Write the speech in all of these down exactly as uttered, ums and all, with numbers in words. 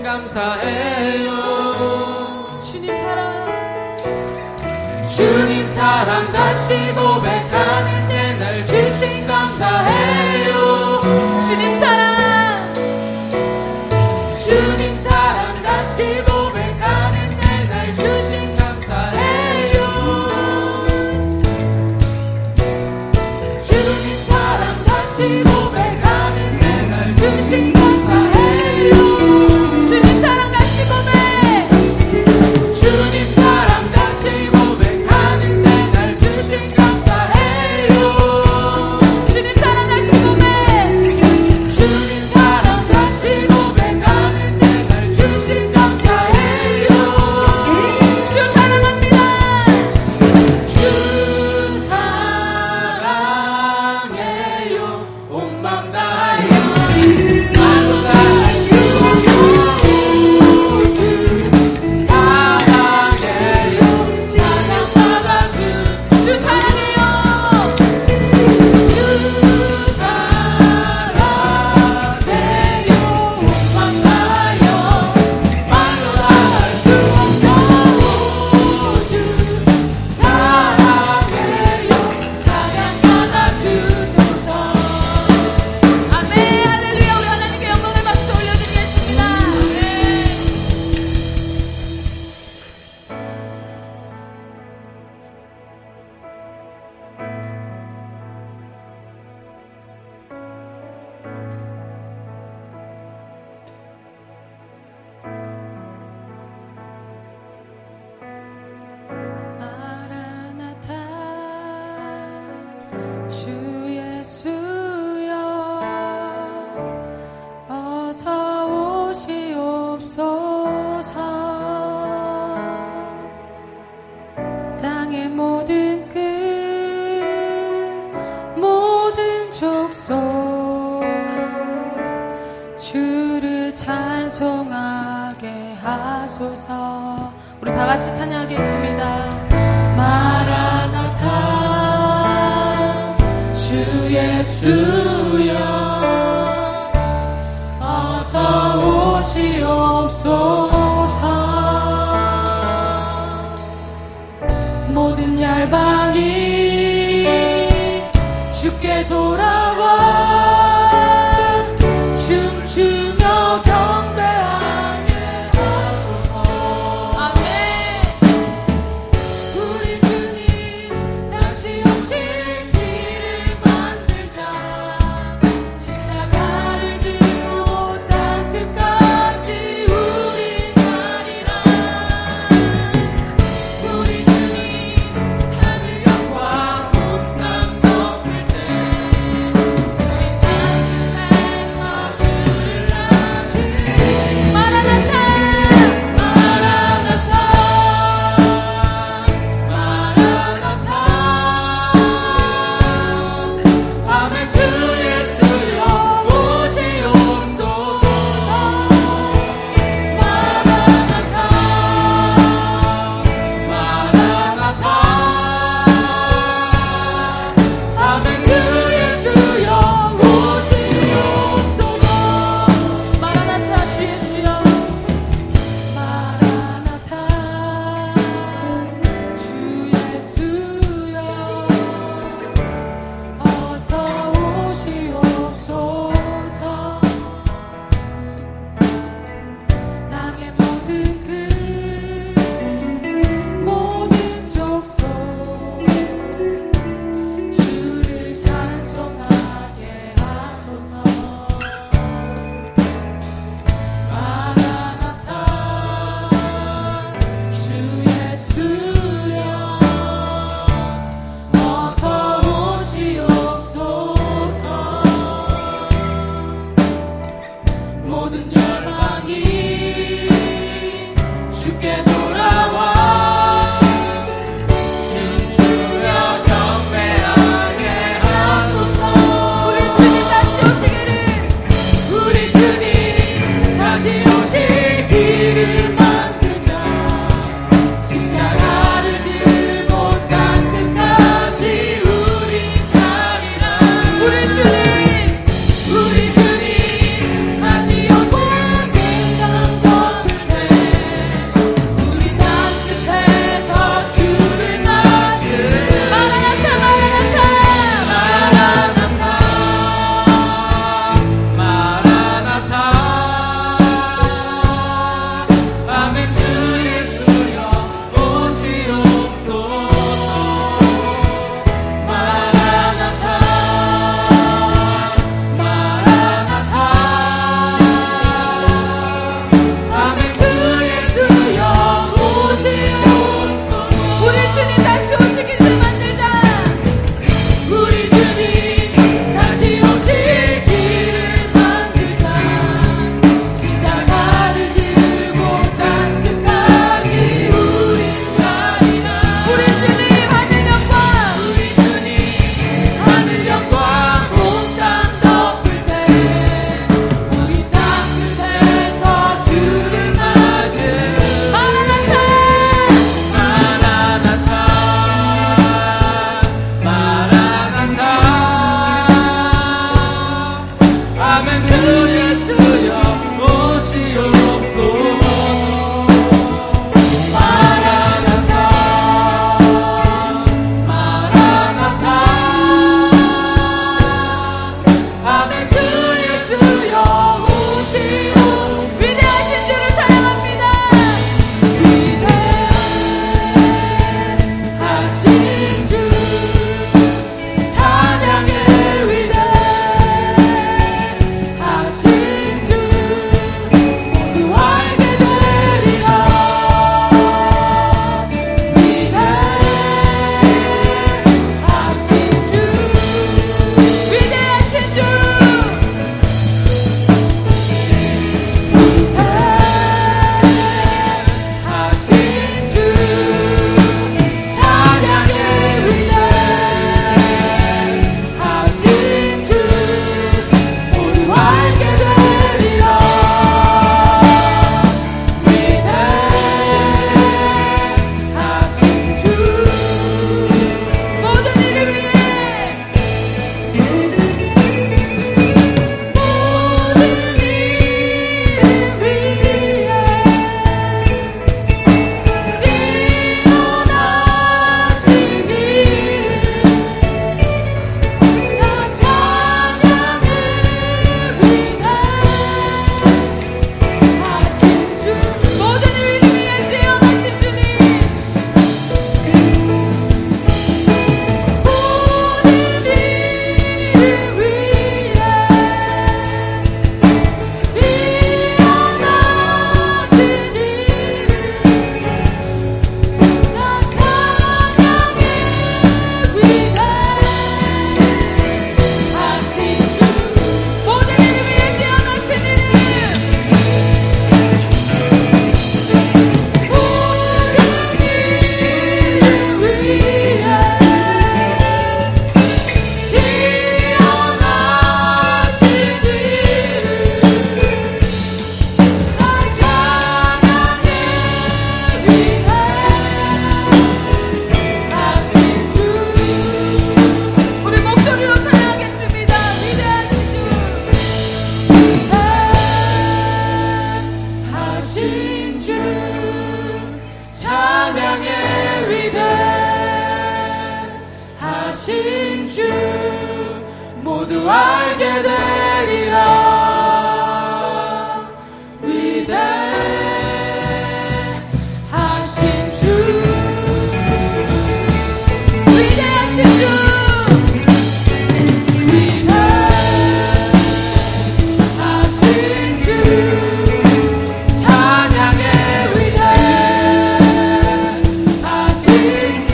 주님 감사해요. 주님 사랑, 주님 사랑 다시 고백하는 새날 주신 감사해요. 주님 사랑, 주님 사랑 다시 고백하는 새날 주신 감사해요. 주님 사랑 다시 고백하는 새날 주신 우리 다 같이 찬양하겠습니다. 마라나타 주 예수여 어서 오시옵소서. 모든 열방이 주께 돌아와 춤추며 되신 주 모두 알게 되리라. 위대하신 주, 위대하신 주, 위대하신 주, 찬양의 위대하신 주.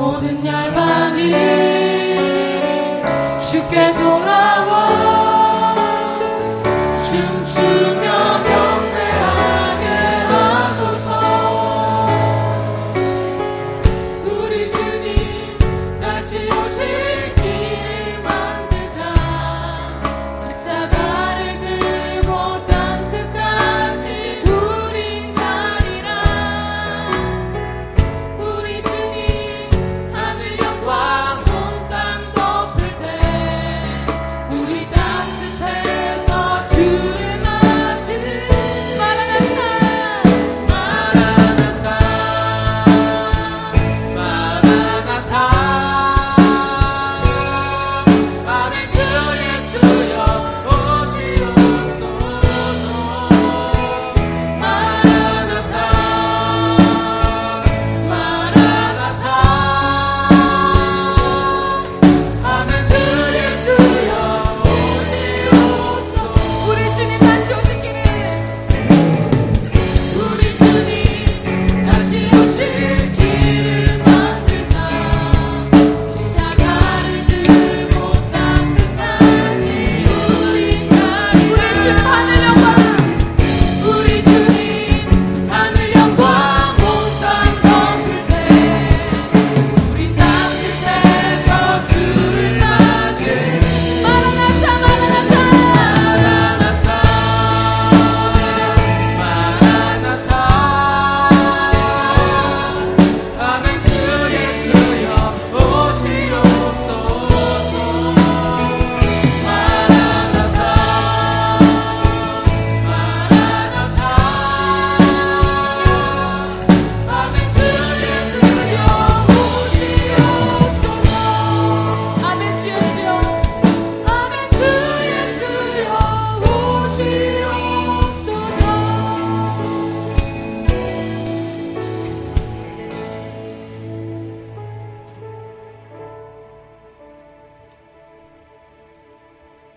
모든 열망이 쉽게 돌아와